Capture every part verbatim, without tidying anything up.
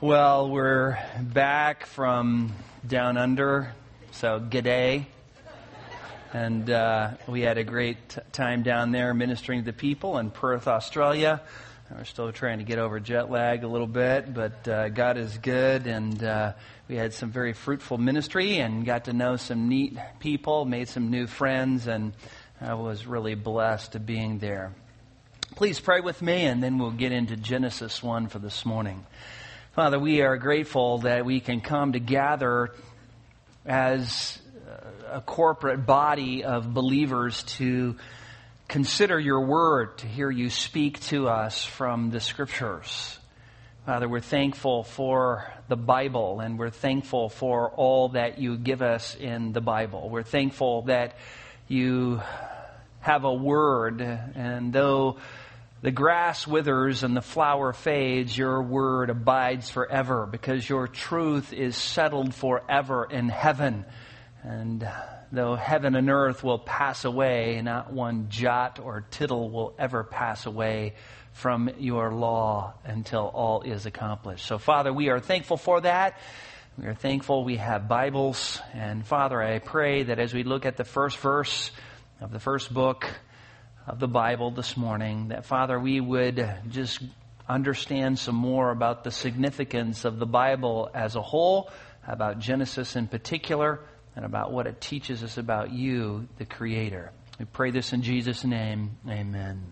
Well, we're back from down under, so g'day. And uh, we had a great time down there ministering to people in Perth, Australia. We're still trying to get over jet lag a little bit, but uh, God is good. And uh, we had some very fruitful ministry and got to know some neat people, made some new friends, and I was really blessed to being there. Please pray with me, and then we'll get into Genesis one for this morning. Father, we are grateful that we can come together as a corporate body of believers to consider your word, to hear you speak to us from the Scriptures. Father, we're thankful for the Bible, and we're thankful for all that you give us in the Bible. We're thankful that you have a word, and though the grass withers and the flower fades, your word abides forever, because your truth is settled forever in heaven. And though heaven and earth will pass away, not one jot or tittle will ever pass away from your law until all is accomplished. So, Father, we are thankful for that. We are thankful we have Bibles. And, Father, I pray that as we look at the first verse of the first book of the Bible this morning, that, Father, we would just understand some more about the significance of the Bible as a whole, about Genesis in particular, and about what it teaches us about you, the Creator. We pray this in Jesus' name. Amen.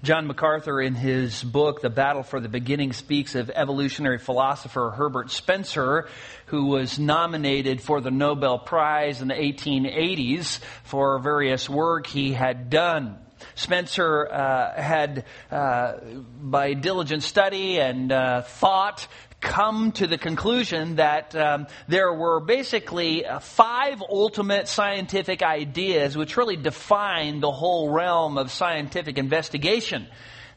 John MacArthur, in his book, The Battle for the Beginning, speaks of evolutionary philosopher Herbert Spencer, who was nominated for the Nobel Prize in the eighteen eighties for various work he had done. Spencer uh, had, uh, by diligent study and uh, thought, come to the conclusion that um, there were basically five ultimate scientific ideas which really define the whole realm of scientific investigation.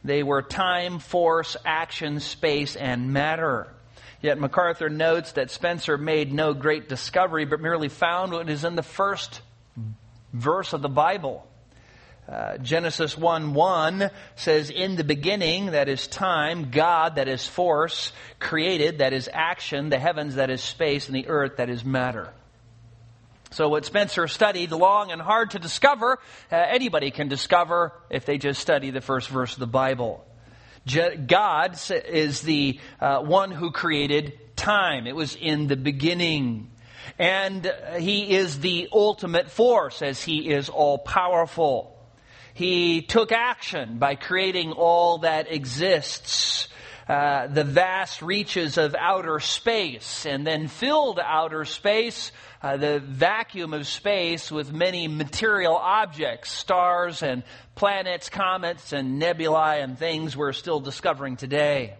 They were time, force, action, space, and matter. Yet MacArthur notes that Spencer made no great discovery, but merely found what is in the first verse of the Bible. Uh, Genesis one one says, in the beginning, that is time, God, that is force, created, that is action, the heavens, that is space, and the earth, that is matter. So what Spencer studied, long and hard to discover, uh, anybody can discover if they just study the first verse of the Bible. Je- God is the uh, one who created time. It was in the beginning. And he is the ultimate force, as he is all-powerful. He took action by creating all that exists, uh, the vast reaches of outer space, and then filled outer space, uh, the vacuum of space, with many material objects, stars and planets, comets and nebulae and things we're still discovering today.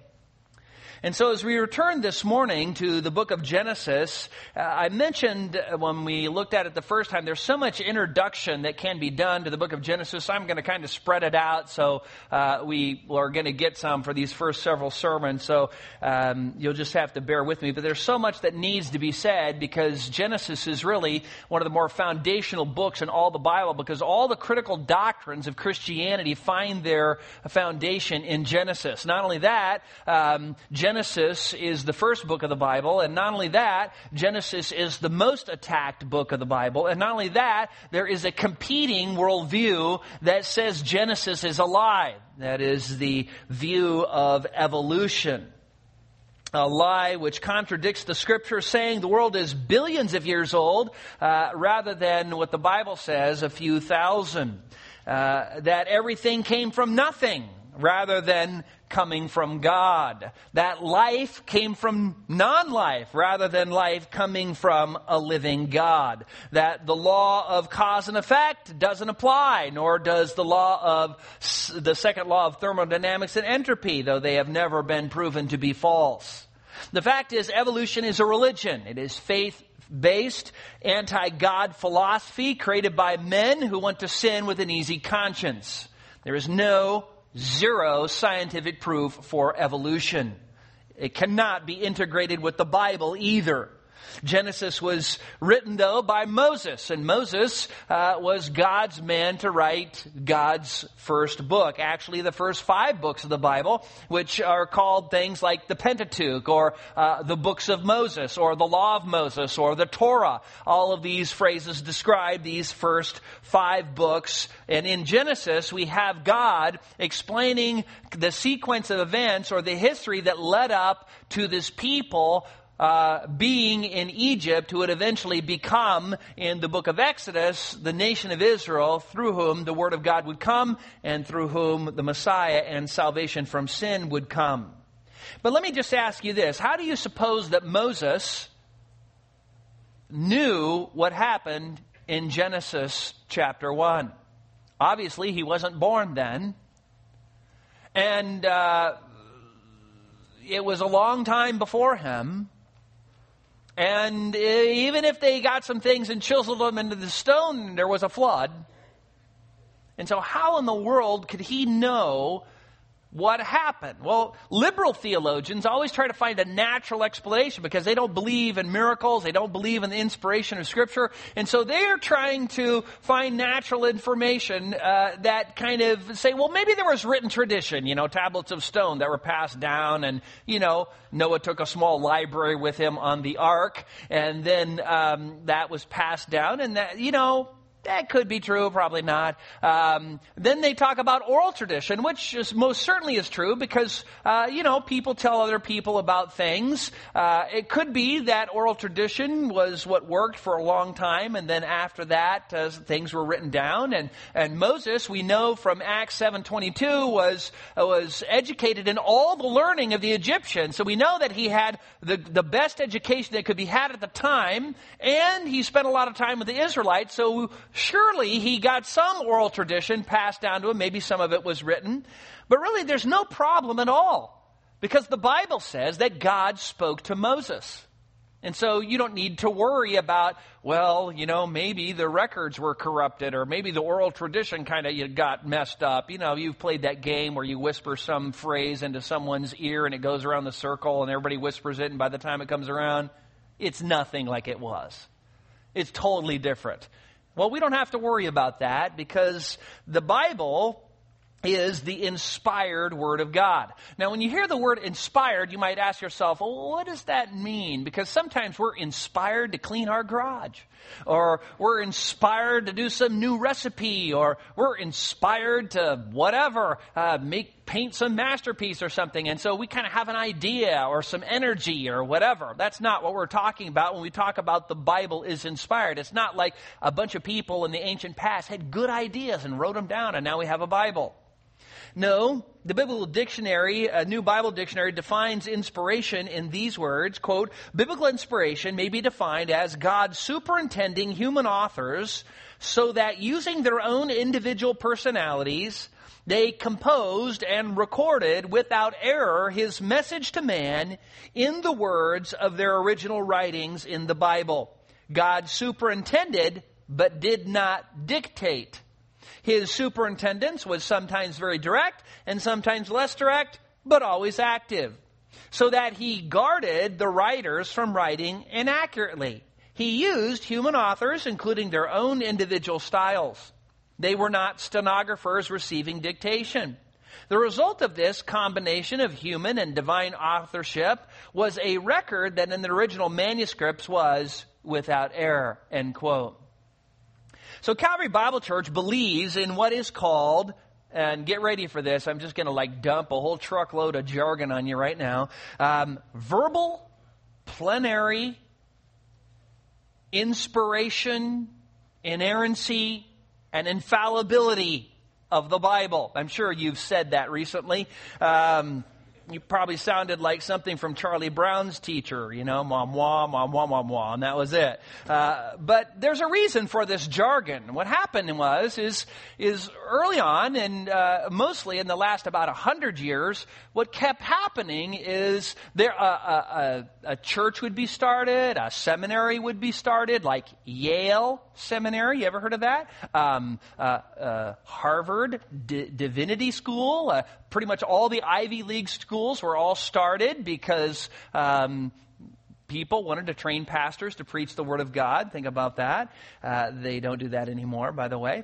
And so as we return this morning to the book of Genesis, uh, I mentioned when we looked at it the first time, there's so much introduction that can be done to the book of Genesis. I'm going to kind of spread it out, so uh, we are going to get some for these first several sermons. So um, you'll just have to bear with me. But there's so much that needs to be said, because Genesis is really one of the more foundational books in all the Bible, because all the critical doctrines of Christianity find their foundation in Genesis. Not only that, um, Genesis... Genesis is the first book of the Bible, and not only that, Genesis is the most attacked book of the Bible, and not only that, there is a competing worldview that says Genesis is a lie. That is the view of evolution. A lie which contradicts the Scripture, saying the world is billions of years old, uh, rather than what the Bible says, a few thousand. Uh, that everything came from nothing, rather than coming from God. That life came from non-life rather than life coming from a living God. That the law of cause and effect doesn't apply, nor does the law of the second law of thermodynamics and entropy, though they have never been proven to be false. The fact is, evolution is a religion. It is faith-based, anti-God philosophy created by men who want to sin with an easy conscience. There is no Zero scientific proof for evolution. It cannot be integrated with the Bible either. Genesis was written, though, by Moses. And Moses uh, was God's man to write God's first book. Actually, the first five books of the Bible, which are called things like the Pentateuch or uh, the books of Moses or the law of Moses or the Torah. All of these phrases describe these first five books. And in Genesis, we have God explaining the sequence of events or the history that led up to this people Uh, being in Egypt, who would eventually become, in the book of Exodus, the nation of Israel, through whom the word of God would come and through whom the Messiah and salvation from sin would come. But let me just ask you this. How do you suppose that Moses knew what happened in Genesis chapter one? Obviously, he wasn't born then. And uh, it was a long time before him. And even if they got some things and chiseled them into the stone, there was a flood. And so how in the world could he know what happened? Well, liberal theologians always try to find a natural explanation because they don't believe in miracles. They don't believe in the inspiration of Scripture. And so they're trying to find natural information uh, that kind of say, well, maybe there was written tradition, you know, tablets of stone that were passed down. And, you know, Noah took a small library with him on the ark. And then um, that was passed down. And, that, you know, that could be true, probably not. Um, then they talk about oral tradition, which is most certainly is true because, uh, you know, people tell other people about things. Uh, it could be that oral tradition was what worked for a long time, and then after that, uh, things were written down. And, and Moses, we know from Acts seven twenty-two, was was educated in all the learning of the Egyptians. So we know that he had the, the best education that could be had at the time, and he spent a lot of time with the Israelites, so surely he got some oral tradition passed down to him. Maybe some of it was written. But really, there's no problem at all because the Bible says that God spoke to Moses. And so you don't need to worry about, well, you know, maybe the records were corrupted or maybe the oral tradition kind of got messed up. You know, you've played that game where you whisper some phrase into someone's ear and it goes around the circle and everybody whispers it. And by the time it comes around, it's nothing like it was. It's totally different. Well, we don't have to worry about that because the Bible is the inspired Word of God. Now, when you hear the word inspired, you might ask yourself, well, what does that mean? Because sometimes we're inspired to clean our garage, or we're inspired to do some new recipe, or we're inspired to whatever, uh, make paint some masterpiece or something. And so we kind of have an idea or some energy or whatever. That's not what we're talking about when we talk about the Bible is inspired. It's not like a bunch of people in the ancient past had good ideas and wrote them down, and now we have a Bible. No, the Biblical Dictionary, a New Bible Dictionary, defines inspiration in these words, quote, "Biblical inspiration may be defined as God superintending human authors so that using their own individual personalities, they composed and recorded without error his message to man in the words of their original writings in the Bible. God superintended but did not dictate. His superintendence was sometimes very direct and sometimes less direct, but always active, so that he guarded the writers from writing inaccurately. He used human authors, including their own individual styles. They were not stenographers receiving dictation. The result of this combination of human and divine authorship was a record that in the original manuscripts was without error," end quote. So Calvary Bible Church believes in what is called, and get ready for this, I'm just going to like dump a whole truckload of jargon on you right now, um, verbal, plenary, inspiration, inerrancy, and infallibility of the Bible. I'm sure you've said that recently. Um You probably sounded like something from Charlie Brown's teacher, you know, mwah, mwah, mwah, mwah, mwah, mwah, and that was it. Uh, but there's a reason for this jargon. What happened was, is, is early on, and uh, mostly in the last about one hundred years, what kept happening is there a, a, a, a church would be started, a seminary would be started, like Yale Seminary. You ever heard of that? Um, uh, uh, Harvard Di- Divinity School, uh, pretty much all the Ivy League schools were all started because um, people wanted to train pastors to preach the Word of God. Think about that. Uh, they don't do that anymore, by the way.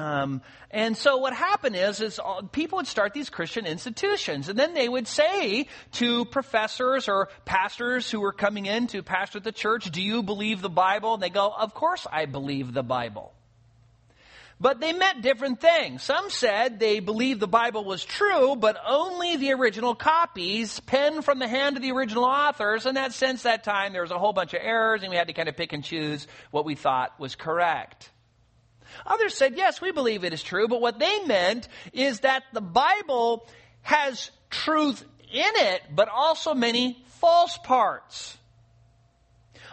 Um, and so what happened is, is all, people would start these Christian institutions, and then they would say to professors or pastors who were coming in to pastor the church, do you believe the Bible? And they go, of course I believe the Bible. But they meant different things. Some said they believed the Bible was true, but only the original copies penned from the hand of the original authors. And that since that time, there was a whole bunch of errors, and we had to kind of pick and choose what we thought was correct. Others said, yes, we believe it is true, but what they meant is that the Bible has truth in it, but also many false parts.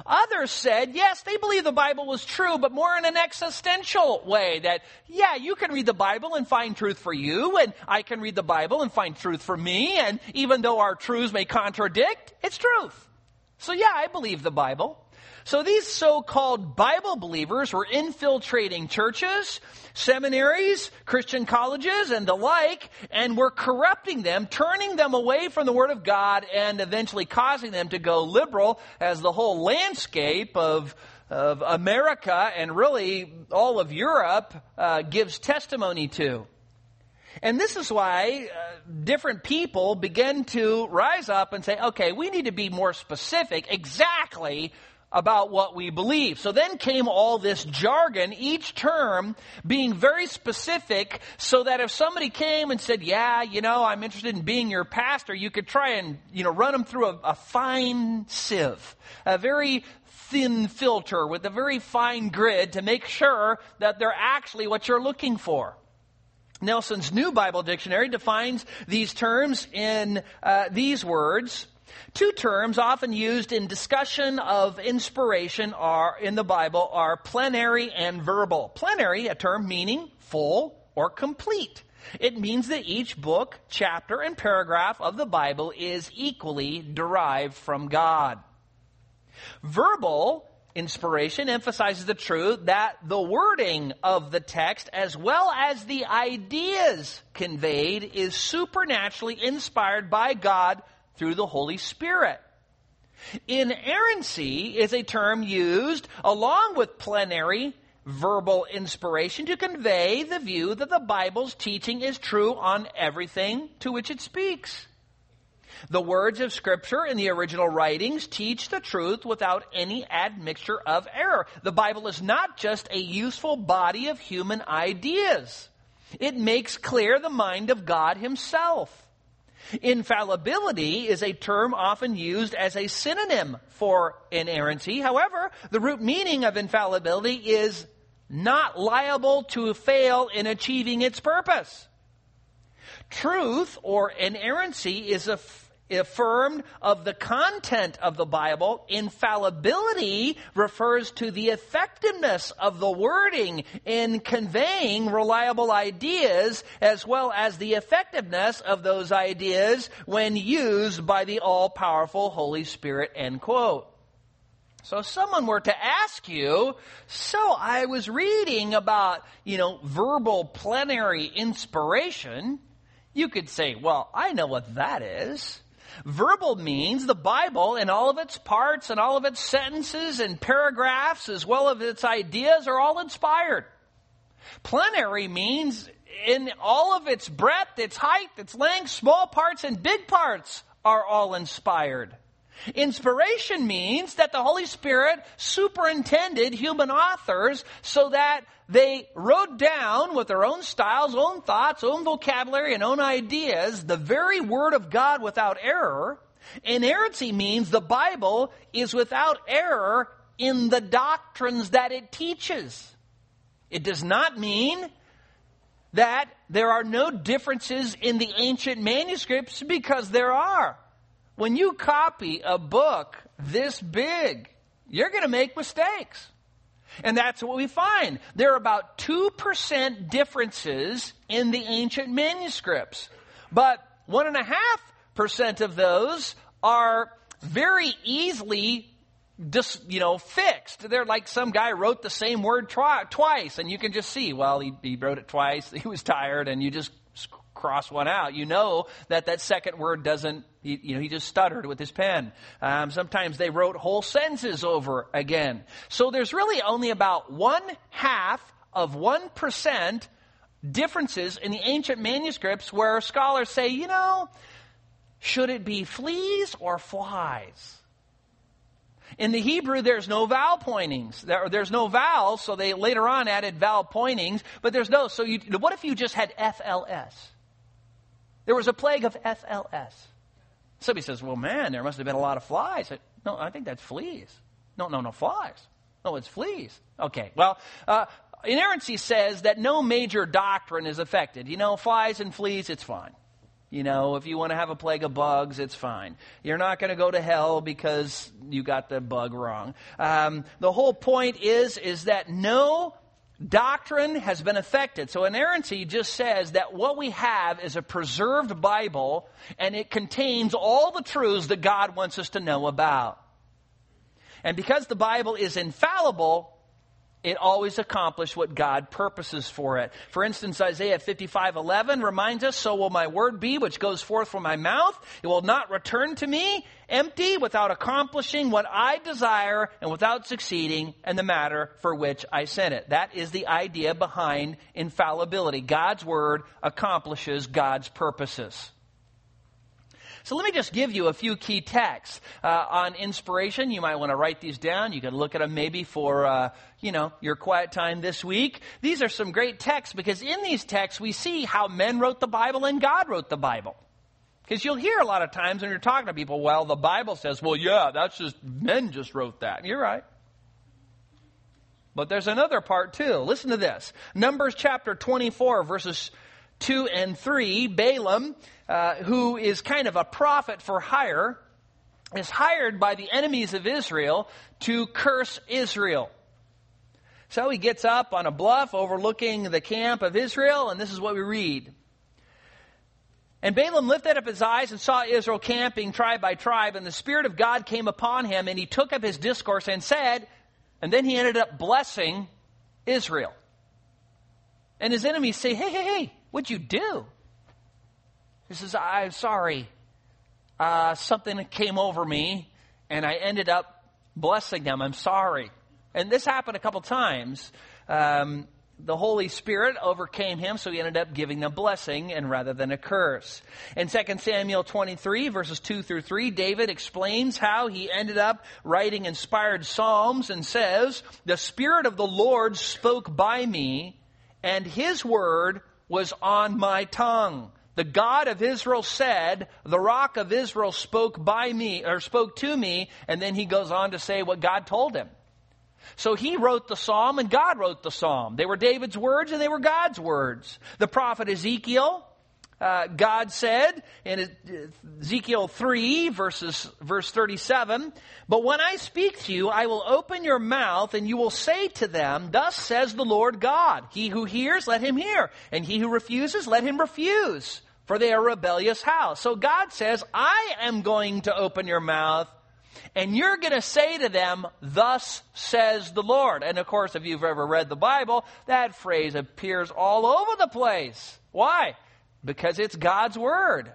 Others said, yes, they believe the Bible was true, but more in an existential way, that, yeah, you can read the Bible and find truth for you, and I can read the Bible and find truth for me, and even though our truths may contradict, it's truth. So yeah, I believe the Bible. So these so-called Bible believers were infiltrating churches, seminaries, Christian colleges, and the like, and were corrupting them, turning them away from the Word of God, and eventually causing them to go liberal, as the whole landscape of, of America and really all of Europe uh, gives testimony to. And this is why uh, different people begin to rise up and say, okay, we need to be more specific exactly about what we believe. So then came all this jargon, each term being very specific, so that if somebody came and said, yeah, you know, I'm interested in being your pastor, you could try and, you know, run them through a, a fine sieve, a very thin filter with a very fine grid to make sure that they're actually what you're looking for. Nelson's New Bible Dictionary defines these terms in uh, these words. Two terms often used in discussion of inspiration are in the Bible are plenary and verbal. Plenary, a term meaning full or complete. It means that each book, chapter, and paragraph of the Bible is equally derived from God. Verbal inspiration emphasizes the truth that the wording of the text, as well as the ideas conveyed, is supernaturally inspired by God through the Holy Spirit. Inerrancy is a term used along with plenary verbal inspiration to convey the view that the Bible's teaching is true on everything to which it speaks. The words of Scripture in the original writings teach the truth without any admixture of error. The Bible is not just a useful body of human ideas. It makes clear the mind of God Himself. Infallibility is a term often used as a synonym for inerrancy. However, the root meaning of infallibility is not liable to fail in achieving its purpose. Truth or inerrancy is aff- affirmed of the content of the Bible. Infallibility refers to the effectiveness of the wording in conveying reliable ideas, as well as the effectiveness of those ideas when used by the all-powerful Holy Spirit, end quote. So if someone were to ask you, so I was reading about, you know, verbal plenary inspiration, you could say, well, I know what that is. Verbal means the Bible in all of its parts and all of its sentences and paragraphs, as well as its ideas, are all inspired. Plenary means in all of its breadth, its height, its length, small parts and big parts are all inspired. Inspiration means that the Holy Spirit superintended human authors so that they wrote down with their own styles, own thoughts, own vocabulary, and own ideas the very Word of God without error. Inerrancy means the Bible is without error in the doctrines that it teaches. It does not mean that there are no differences in the ancient manuscripts, because there are. When you copy a book this big, you're going to make mistakes. And that's what we find. There are about two percent differences in the ancient manuscripts. But one point five percent of those are very easily dis, you know, fixed. They're like some guy wrote the same word twi- twice, and you can just see, well, he, he wrote it twice, he was tired, and you just cross one out, you know that that second word doesn't, you know, he just stuttered with his pen. Um, sometimes they wrote whole sentences over again. So there's really only about one half of one percent differences in the ancient manuscripts where scholars say, you know, should it be fleas or flies? In the Hebrew, there's no vowel pointings. There, there's no vowels, so they later on added vowel pointings, but there's no. So you, what if you just had F L S? There was a plague of F L S. Somebody says, well, man, there must have been a lot of flies. I, no, I think that's fleas. No, no, no, flies. No, it's fleas. Okay, well, uh, inerrancy says that no major doctrine is affected. You know, flies and fleas, it's fine. You know, if you want to have a plague of bugs, it's fine. You're not going to go to hell because you got the bug wrong. Um, the whole point is, is that no doctrine has been affected. So inerrancy just says that what we have is a preserved Bible, and it contains all the truths that God wants us to know about. And because the Bible is infallible, it always accomplishes what God purposes for it. For instance, Isaiah fifty-five eleven reminds us, so will my word be which goes forth from my mouth. It will not return to me empty, without accomplishing what I desire and without succeeding in the matter for which I sent it. That is the idea behind infallibility. God's word accomplishes God's purposes. So let me just give you a few key texts uh, on inspiration. You might want to write these down. You can look at them maybe for, uh, you know, your quiet time this week. These are some great texts because in these texts we see how men wrote the Bible and God wrote the Bible. Because you'll hear a lot of times when you're talking to people, well, the Bible says, well, yeah, that's just, men just wrote that. And you're right. But there's another part too. Listen to this. Numbers chapter twenty-four, verses two and three, Balaam, uh, who is kind of a prophet for hire, is hired by the enemies of Israel to curse Israel. So he gets up on a bluff overlooking the camp of Israel, and this is what we read. And Balaam lifted up his eyes and saw Israel camping tribe by tribe, and the Spirit of God came upon him, and he took up his discourse and said, and then he ended up blessing Israel. And his enemies say, hey, hey, hey. What'd you do? He says, I'm sorry. Uh, something came over me, and I ended up blessing them. I'm sorry. And this happened a couple times. Um, the Holy Spirit overcame him, so he ended up giving a blessing and rather than a curse. In Second Samuel twenty-three, verses two through three, David explains how he ended up writing inspired psalms and says, the Spirit of the Lord spoke by me, and his word was on my tongue. The God of Israel said, the rock of Israel spoke by me, or spoke to me, and then he goes on to say what God told him. So he wrote the psalm and God wrote the psalm. They were David's words and they were God's words. The prophet Ezekiel, uh, God said in Ezekiel three, verses, verse thirty-seven, but when I speak to you, I will open your mouth and you will say to them, thus says the Lord God, he who hears, let him hear. And he who refuses, let him refuse, for they are a rebellious house. So God says, I am going to open your mouth and you're going to say to them, thus says the Lord. And of course, if you've ever read the Bible, that phrase appears all over the place. Why? Because it's God's word.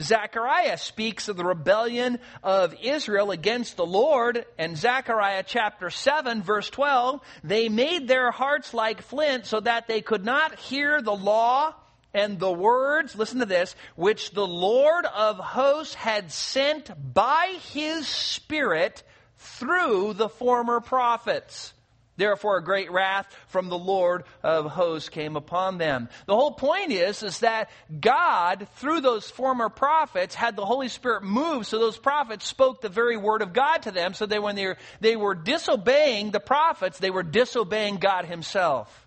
Zechariah speaks of the rebellion of Israel against the Lord. And Zechariah chapter seven, verse twelve, they made their hearts like flint so that they could not hear the law and the words, listen to this, which the Lord of hosts had sent by his Spirit through the former prophets. Therefore, a great wrath from the Lord of hosts came upon them. The whole point is, is that God, through those former prophets, had the Holy Spirit move, so those prophets spoke the very word of God to them, so that when they were, they were disobeying the prophets, they were disobeying God himself.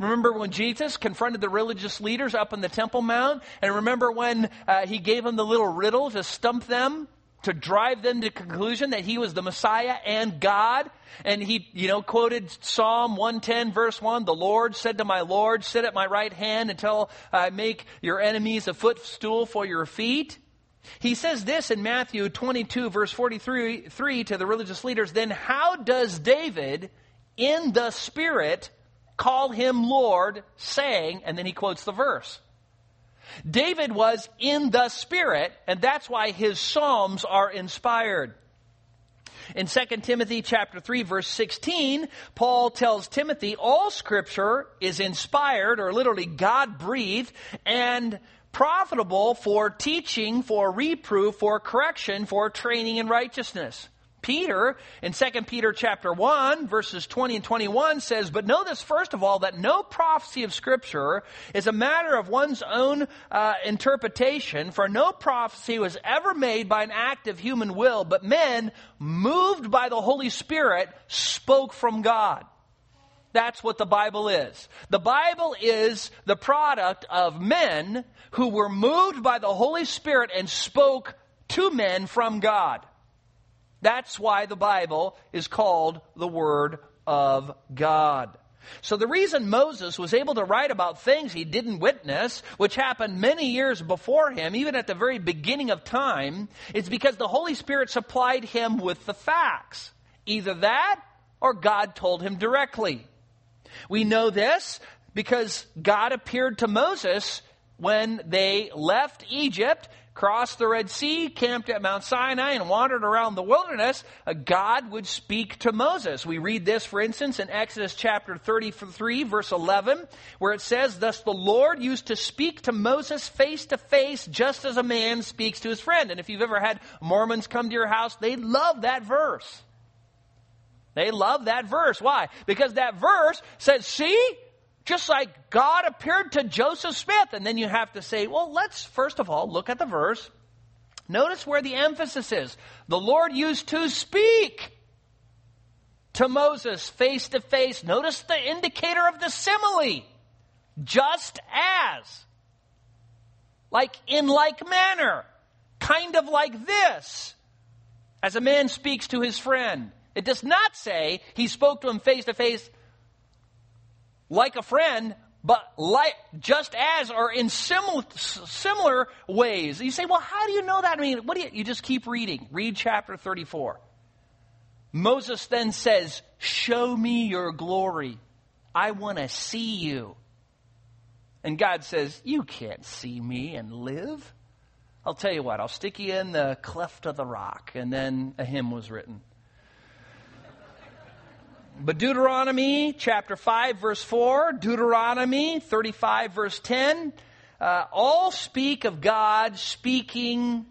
Remember when Jesus confronted the religious leaders up on the Temple Mount? And remember when uh, he gave them the little riddle to stump them? To drive them to the conclusion that he was the Messiah and God. And he, you know, quoted Psalm one ten verse one. The Lord said to my Lord, sit at my right hand until I make your enemies a footstool for your feet. He says this in Matthew twenty-two verse forty-three three, to the religious leaders. Then how does David in the Spirit call him Lord, saying, and then he quotes the verse. David was in the Spirit, and that's why his Psalms are inspired. In Second Timothy chapter three, verse sixteen, Paul tells Timothy, all Scripture is inspired, or literally God-breathed, and profitable for teaching, for reproof, for correction, for training in righteousness. Peter, in Second Peter chapter one, verses twenty and twenty-one, says, but know this first of all, that no prophecy of Scripture is a matter of one's own uh, interpretation, for no prophecy was ever made by an act of human will, but men, moved by the Holy Spirit, spoke from God. That's what the Bible is. The Bible is the product of men who were moved by the Holy Spirit and spoke to men from God. That's why the Bible is called the Word of God. So the reason Moses was able to write about things he didn't witness, which happened many years before him, even at the very beginning of time, is because the Holy Spirit supplied him with the facts. Either that or God told him directly. We know this because God appeared to Moses when they left Egypt, crossed the Red Sea, camped at Mount Sinai, and wandered around the wilderness. God would speak to Moses. We read this, for instance, in Exodus chapter thirty-three, verse eleven, where it says, thus the Lord used to speak to Moses face to face, just as a man speaks to his friend. And if you've ever had Mormons come to your house, they love that verse. They love that verse. Why? Because that verse says, see, just like God appeared to Joseph Smith. And then you have to say, well, let's first of all look at the verse. Notice where the emphasis is. The Lord used to speak to Moses face to face. Notice the indicator of the simile. Just as. Like in like manner. Kind of like this. As a man speaks to his friend. It does not say he spoke to him face to face. Like a friend, but like just as or in similar similar ways. You say, well, how do you know that? I mean, what do you? You just keep reading. Read chapter thirty-four. Moses then says, "Show me your glory. I want to see you." And God says, "You can't see me and live. I'll tell you what. I'll stick you in the cleft of the rock." And then a hymn was written. But Deuteronomy chapter five, verse four, Deuteronomy thirty-five, verse ten, uh, all speak of God speaking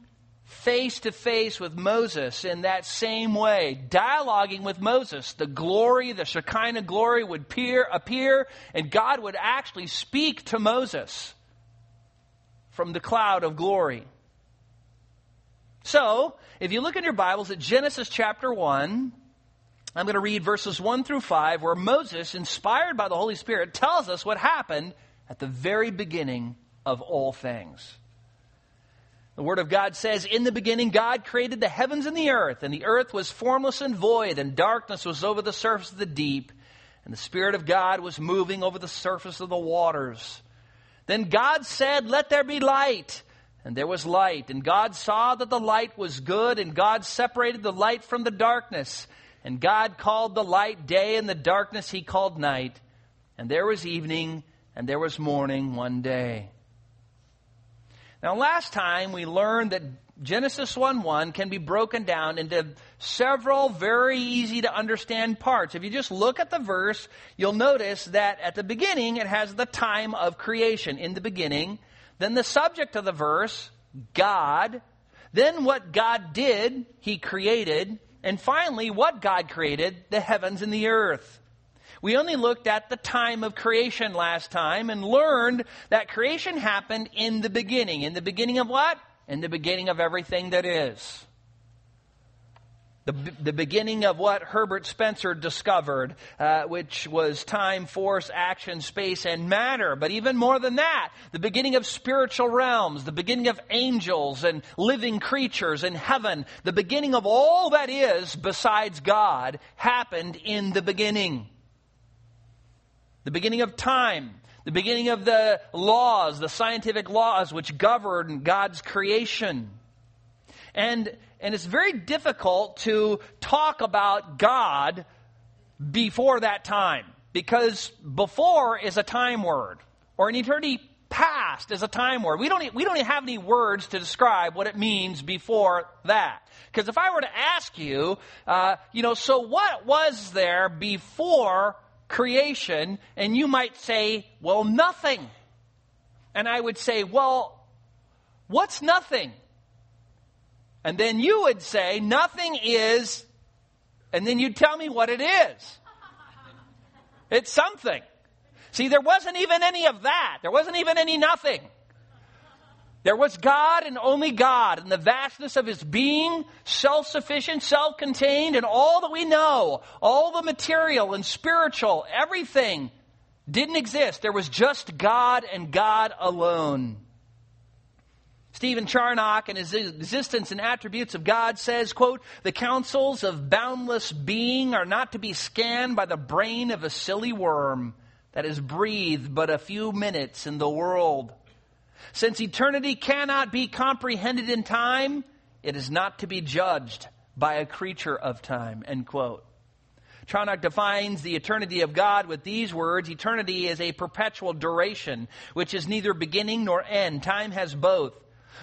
face to face with Moses in that same way, dialoguing with Moses. The glory, the Shekinah glory would appear, appear, and God would actually speak to Moses from the cloud of glory. So, if you look in your Bibles at Genesis chapter one, I'm going to read verses one through five, where Moses, inspired by the Holy Spirit, tells us what happened at the very beginning of all things. The Word of God says, in the beginning God created the heavens and the earth, and the earth was formless and void, and darkness was over the surface of the deep, and the Spirit of God was moving over the surface of the waters. Then God said, let there be light. And there was light. And God saw that the light was good, and God separated the light from the darkness. And God called the light day, and the darkness he called night. And there was evening, and there was morning one day. Now, last time we learned that Genesis one one can be broken down into several very easy to understand parts. If you just look at the verse, you'll notice that at the beginning it has the time of creation, in the beginning. Then the subject of the verse, God. Then what God did, he created. And finally, what God created, the heavens and the earth. We only looked at the time of creation last time and learned that creation happened in the beginning. In the beginning of what? In the beginning of everything that is. The, the beginning of what Herbert Spencer discovered, uh, which was time, force, action, space, and matter. But even more than that, the beginning of spiritual realms, the beginning of angels and living creatures in heaven, the beginning of all that is besides God happened in the beginning. The beginning of time, the beginning of the laws, the scientific laws which govern God's creation. And And it's very difficult to talk about God before that time, because before is a time word or an eternity past. past is a time word. We don't, we don't even have any words to describe what it means before that. Because if I were to ask you, uh, you know, so what was there before creation? And you might say, well, nothing. And I would say, well, what's nothing? And then you would say, nothing is, and then you'd tell me what it is. It's something. See, there wasn't even any of that. There wasn't even any nothing. There was God and only God, and the vastness of his being, self-sufficient, self-contained, and all that we know, all the material and spiritual, everything didn't exist. There was just God and God alone. Stephen Charnock, in his Existence and Attributes of God, says, quote, "The counsels of boundless being are not to be scanned by the brain of a silly worm that has breathed but a few minutes in the world. Since eternity cannot be comprehended in time, it is not to be judged by a creature of time," end quote. Charnock defines the eternity of God with these words: eternity is a perpetual duration, which is neither beginning nor end. Time has both.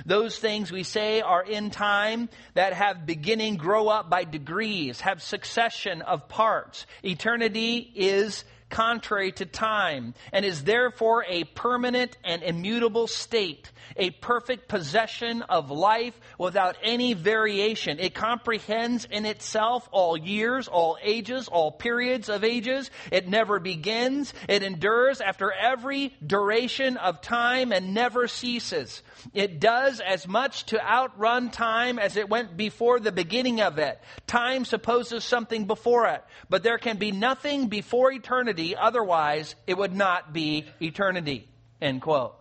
Those things we say are in time that have beginning grow up by degrees, have succession of parts. Eternity is contrary to time, and is therefore a permanent and immutable state, a perfect possession of life without any variation. It comprehends in itself all years, all ages, all periods of ages. It never begins. It endures after every duration of time and never ceases. It does as much to outrun time as it went before the beginning of it. Time supposes something before it, but there can be nothing before eternity. Otherwise, it would not be eternity, end quote.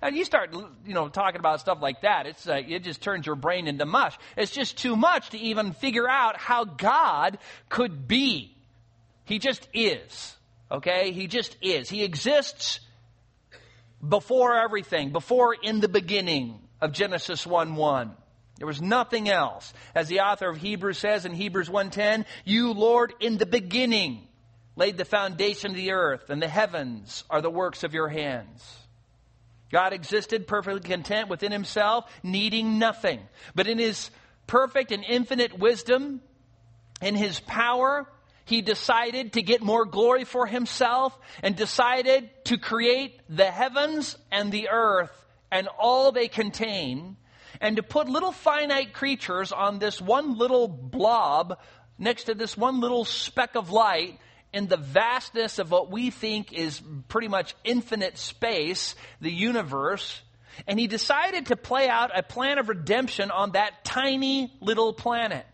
And you start, you know, talking about stuff like that, it's like, it just turns your brain into mush. It's just too much to even figure out how God could be. He just is, okay? He just is. He exists before everything, before in the beginning of Genesis one one. There was nothing else. As the author of Hebrews says in Hebrews one ten, "You, Lord, in the beginning laid the foundation of the earth, and the heavens are the works of your hands." God existed perfectly content within himself, needing nothing. But in his perfect and infinite wisdom, in his power, he decided to get more glory for himself and decided to create the heavens and the earth and all they contain, and to put little finite creatures on this one little blob next to this one little speck of light in the vastness of what we think is pretty much infinite space, the universe. And he decided to play out a plan of redemption on that tiny little planet.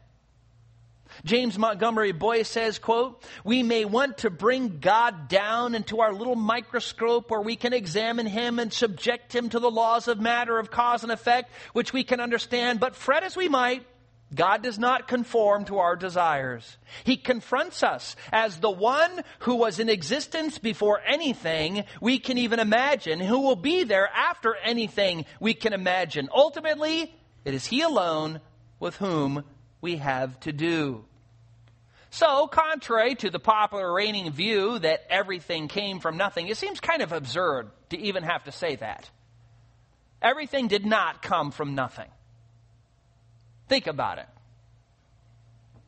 James Montgomery Boyce says, quote, "We may want to bring God down into our little microscope where we can examine him and subject him to the laws of matter, of cause and effect, which we can understand. But fret as we might, God does not conform to our desires. He confronts us as the one who was in existence before anything we can even imagine, who will be there after anything we can imagine. Ultimately, it is he alone with whom we have to do." So, contrary to the popular reigning view that everything came from nothing, it seems kind of absurd to even have to say that. Everything did not come from nothing. Think about it.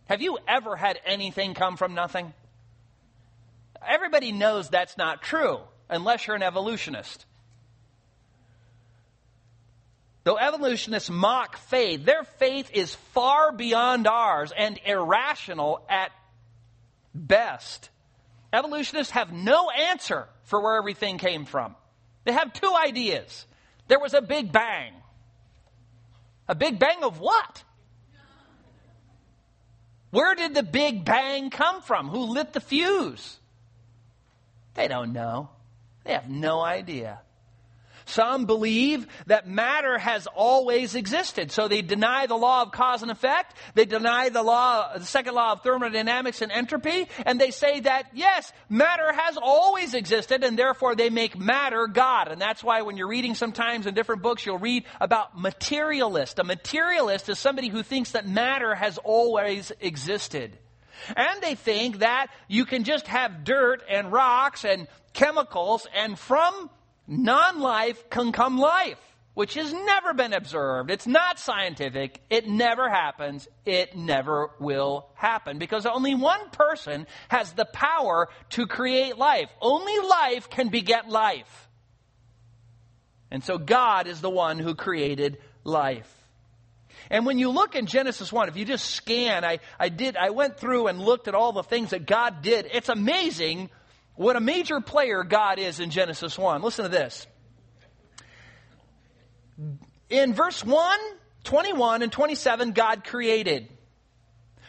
Have you ever had anything come from nothing? Everybody knows that's not true, unless you're an evolutionist. Though evolutionists mock faith, their faith is far beyond ours and irrational at best. Evolutionists have no answer for where everything came from. They have two ideas. There was a big bang. A big bang of what? Where did the big bang come from? Who lit the fuse? They don't know. They have no idea. Some believe that matter has always existed, so they deny the law of cause and effect. They deny the law, the second law of thermodynamics and entropy, and they say that, yes, matter has always existed, and therefore they make matter God. And that's why when you're reading sometimes in different books, you'll read about materialist. A materialist is somebody who thinks that matter has always existed. And they think that you can just have dirt and rocks and chemicals, and from non-life can come life, which has never been observed. It's not scientific. It never happens. It never will happen because only one person has the power to create life. Only life can beget life. And so God is the one who created life. And when you look in Genesis one, if you just scan, I, I did, I went through and looked at all the things that God did. It's amazing what a major player God is in Genesis one. Listen to this. In verse one, twenty-one and twenty-seven, God created.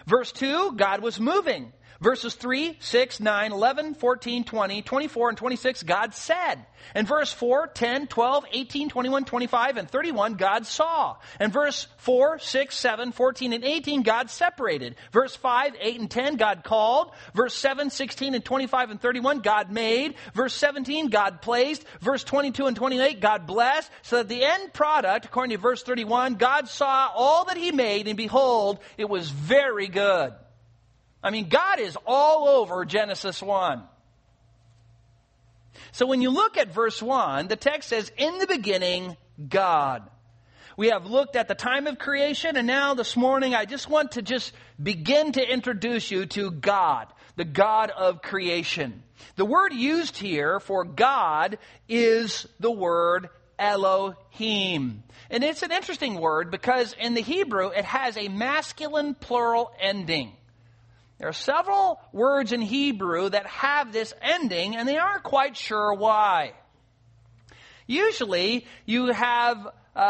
Verse two, God was moving. Verses three, six, nine, eleven, fourteen, twenty, twenty-four, and twenty-six, God said. In verse four, ten, twelve, eighteen, twenty-one, twenty-five, and thirty-one, God saw. In verse four, six, seven, fourteen, and eighteen, God separated. Verse five, eight, and ten, God called. Verse seven, sixteen, and twenty-five, and thirty-one, God made. Verse seventeen, God placed. Verse twenty-two and twenty-eight, God blessed. So that the end product, according to verse thirty-one, God saw all that he made, and behold, it was very good. I mean, God is all over Genesis one. So when you look at verse one, the text says, in the beginning, God. We have looked at the time of creation, and now this morning I just want to just begin to introduce you to God, the God of creation. The word used here for God is the word Elohim. And it's an interesting word because in the Hebrew it has a masculine plural ending. There are several words in Hebrew that have this ending, and they aren't quite sure why. Usually, you have a,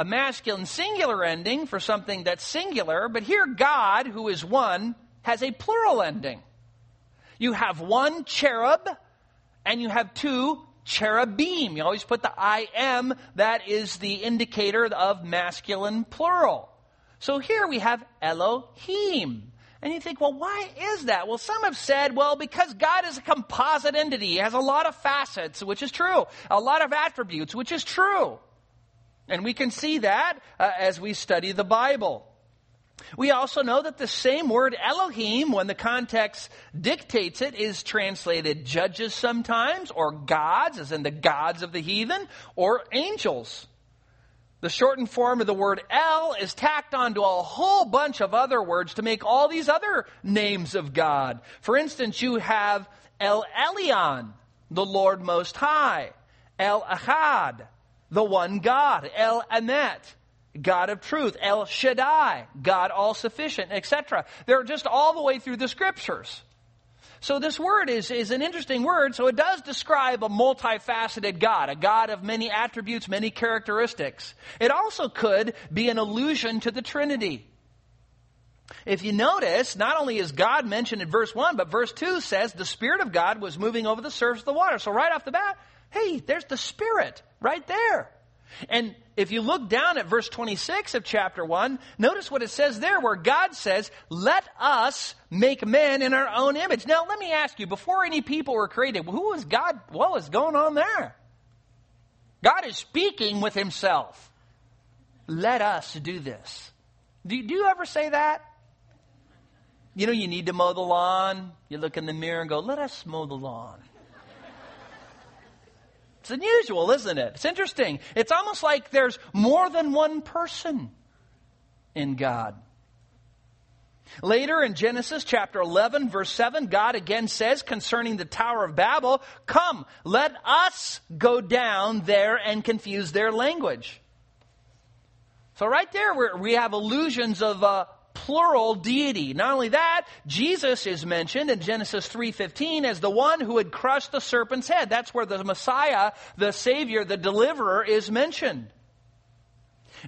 a masculine singular ending for something that's singular, but here God, who is one, has a plural ending. You have one cherub, and you have two cherubim. You always put the I am, that is the indicator of masculine plural. So here we have Elohim. And you think, well, why is that? Well, some have said, well, because God is a composite entity. He has a lot of facets, which is true. A lot of attributes, which is true. And we can see that uh, as we study the Bible. We also know that the same word Elohim, when the context dictates it, is translated judges sometimes, or gods, as in the gods of the heathen, or angels. The shortened form of the word El is tacked onto a whole bunch of other words to make all these other names of God. For instance, you have El Elyon, the Lord Most High. El Echad, the one God. El Emet, God of truth. El Shaddai, God all-sufficient, et cetera. They're just all the way through the Scriptures. So this word is, is an interesting word. So it does describe a multifaceted God, a God of many attributes, many characteristics. It also could be an allusion to the Trinity. If you notice, not only is God mentioned in verse one, but verse two says the Spirit of God was moving over the surface of the water. So right off the bat, hey, there's the Spirit right there. And if you look down at verse twenty-six of chapter one, notice what it says there where God says, let us make man in our own image. Now, let me ask you, before any people were created, who was God? What was going on there? God is speaking with himself. Let us do this. Do, do you ever say that? You know, you need to mow the lawn. You look in the mirror and go, let us mow the lawn. It's unusual, isn't it? It's interesting. It's almost like there's more than one person in God. Later in Genesis chapter eleven, verse seven, God again says concerning the Tower of Babel, come, let us go down there and confuse their language. So right there we're, we have allusions of uh, plural deity. Not only that, Jesus is mentioned in Genesis three fifteen as the one who had crushed the serpent's head. That's where the Messiah, the Savior, the Deliverer is mentioned.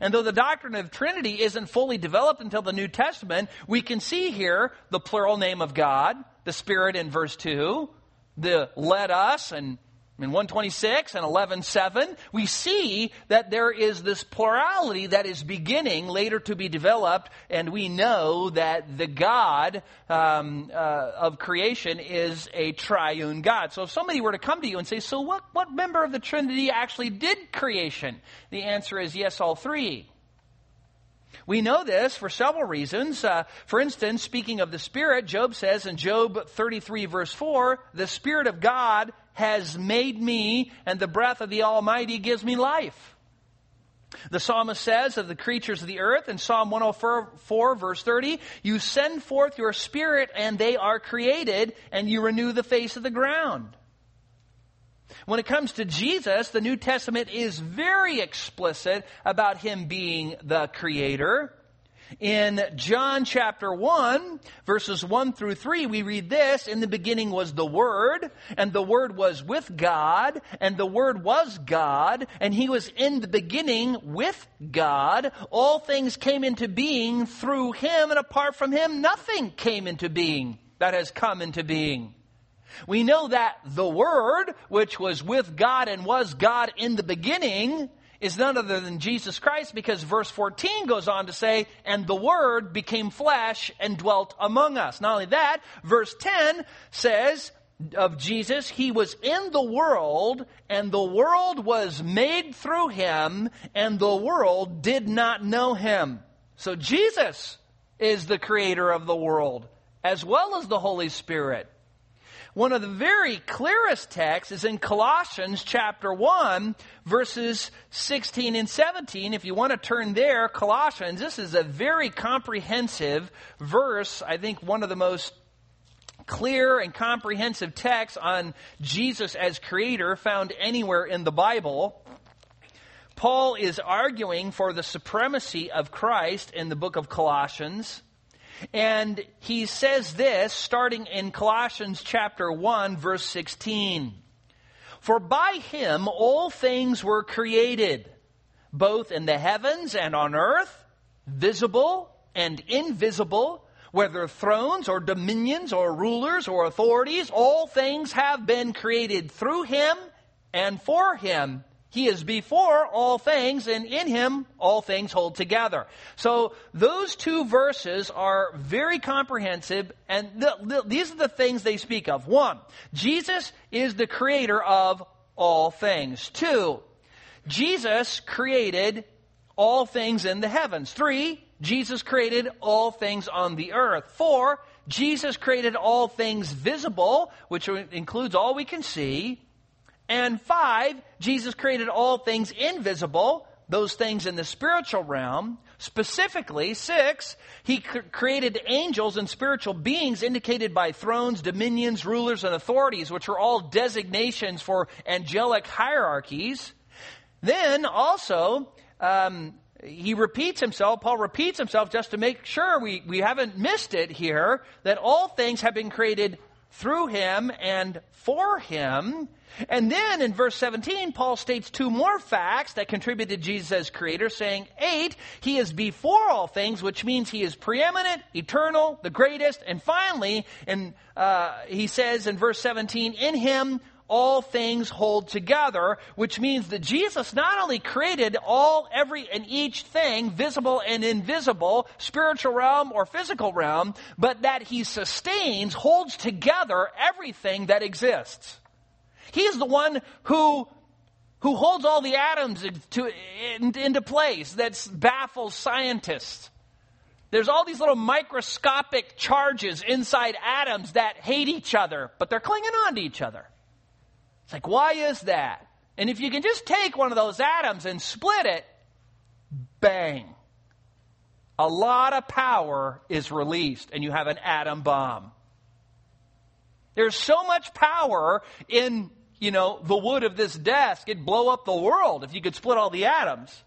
And though the doctrine of Trinity isn't fully developed until the New Testament, we can see here the plural name of God, the Spirit in verse two, the let us and in one twenty-six and eleven seven, we see that there is this plurality that is beginning later to be developed, and we know that the God um, uh, of creation is a triune God. So if somebody were to come to you and say, so what, what member of the Trinity actually did creation? The answer is yes, all three. We know this for several reasons. Uh, for instance, speaking of the Spirit, Job says in Job thirty-three verse four, the Spirit of God has made me, and the breath of the Almighty gives me life. The psalmist says of the creatures of the earth in Psalm one oh four, verse thirty, you send forth your spirit and they are created, and you renew the face of the ground. When it comes to Jesus, the New Testament is very explicit about him being the creator. In John chapter one, verses one through three, we read this, in the beginning was the Word, and the Word was with God, and the Word was God, and he was in the beginning with God. All things came into being through him, and apart from him, nothing came into being that has come into being. We know that the Word, which was with God and was God in the beginning, is none other than Jesus Christ, because verse fourteen goes on to say, and the Word became flesh and dwelt among us. Not only that, verse ten says of Jesus, he was in the world, and the world was made through him, and the world did not know him. So Jesus is the creator of the world, as well as the Holy Spirit. One of the very clearest texts is in Colossians chapter one, verses sixteen and seventeen. If you want to turn there, Colossians, this is a very comprehensive verse. I think one of the most clear and comprehensive texts on Jesus as creator found anywhere in the Bible. Paul is arguing for the supremacy of Christ in the book of Colossians. And he says this, starting in Colossians chapter one, verse sixteen. For by him all things were created, both in the heavens and on earth, visible and invisible, whether thrones or dominions or rulers or authorities, all things have been created through him and for him. He is before all things, and in him all things hold together. So those two verses are very comprehensive, and th- th- these are the things they speak of. One, Jesus is the creator of all things. Two, Jesus created all things in the heavens. Three, Jesus created all things on the earth. Four, Jesus created all things visible, which includes all we can see. And five, Jesus created all things invisible, those things in the spiritual realm. Specifically, six, he cr- created angels and spiritual beings indicated by thrones, dominions, rulers, and authorities, which are all designations for angelic hierarchies. Then also, um, he repeats himself, Paul repeats himself just to make sure we, we haven't missed it here, that all things have been created through him and for him. And then in verse seventeen, Paul states two more facts that contribute to Jesus as creator, saying, eight, he is before all things, which means he is preeminent, eternal, the greatest. And finally, and uh, he says in verse seventeen, in him all things hold together, which means that Jesus not only created all, every, and each thing, visible and invisible, spiritual realm or physical realm, but that he sustains, holds together everything that exists. He is the one who, who holds all the atoms to, in, into place. That baffles scientists. There's all these little microscopic charges inside atoms that hate each other, but they're clinging on to each other. It's like, why is that? And if you can just take one of those atoms and split it, bang. A lot of power is released, and you have an atom bomb. There's so much power in, you know, the wood of this desk. It'd blow up the world if you could split all the atoms.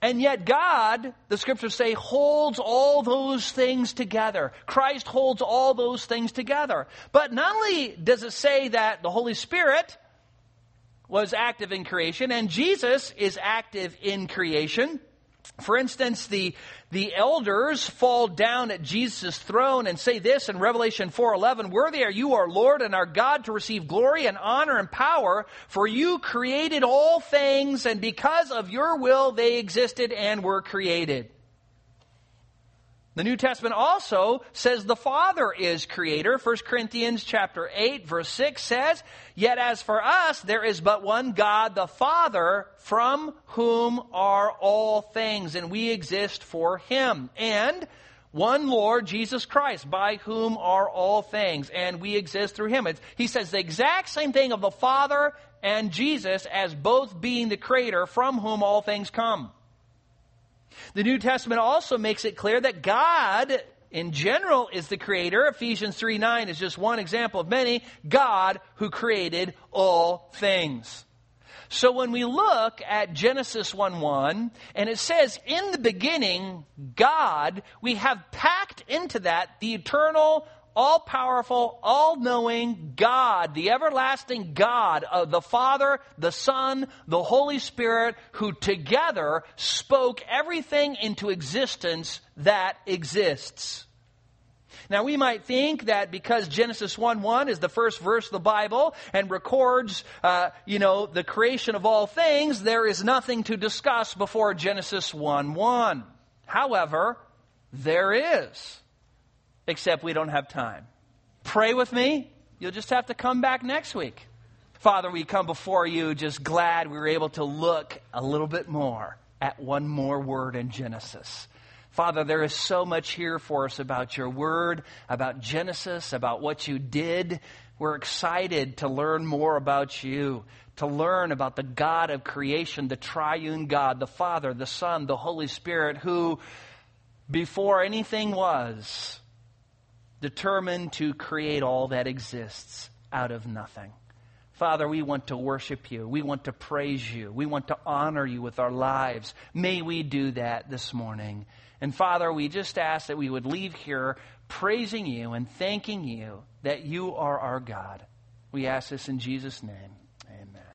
And yet God, the Scriptures say, holds all those things together. Christ holds all those things together. But not only does it say that the Holy Spirit was active in creation, and Jesus is active in creation. For instance, the, the elders fall down at Jesus' throne and say this in Revelation four eleven, worthy are you, our Lord and our God, to receive glory and honor and power, for you created all things, and because of your will they existed and were created. The New Testament also says the Father is creator. First Corinthians chapter eight, verse six says, yet as for us, there is but one God, the Father, from whom are all things, and we exist for him. And One Lord, Jesus Christ, by whom are all things, and we exist through him. It's, he says the exact same thing of the Father and Jesus as both being the creator from whom all things come. The New Testament also makes it clear that God, in general, is the creator. Ephesians three nine is just one example of many. God who created all things. So when we look at Genesis one one, and it says, in the beginning, God, we have packed into that the eternal, all-powerful, all-knowing God, the everlasting God of the Father, the Son, the Holy Spirit, who together spoke everything into existence that exists. Now, we might think that because Genesis one one is the first verse of the Bible and records, uh, you know, the creation of all things, there is nothing to discuss before Genesis one one. However, there is, except we don't have time. Pray with me. You'll just have to come back next week. Father, we come before you just glad we were able to look a little bit more at one more word in Genesis. Father, there is so much here for us about your word, about Genesis, about what you did. We're excited to learn more about you, to learn about the God of creation, the triune God, the Father, the Son, the Holy Spirit, who, before anything was, determined to create all that exists out of nothing. Father, we want to worship you. We want to praise you. We want to honor you with our lives. May we do that this morning. And Father, we just ask that we would leave here praising you and thanking you that you are our God. We ask this in Jesus' name.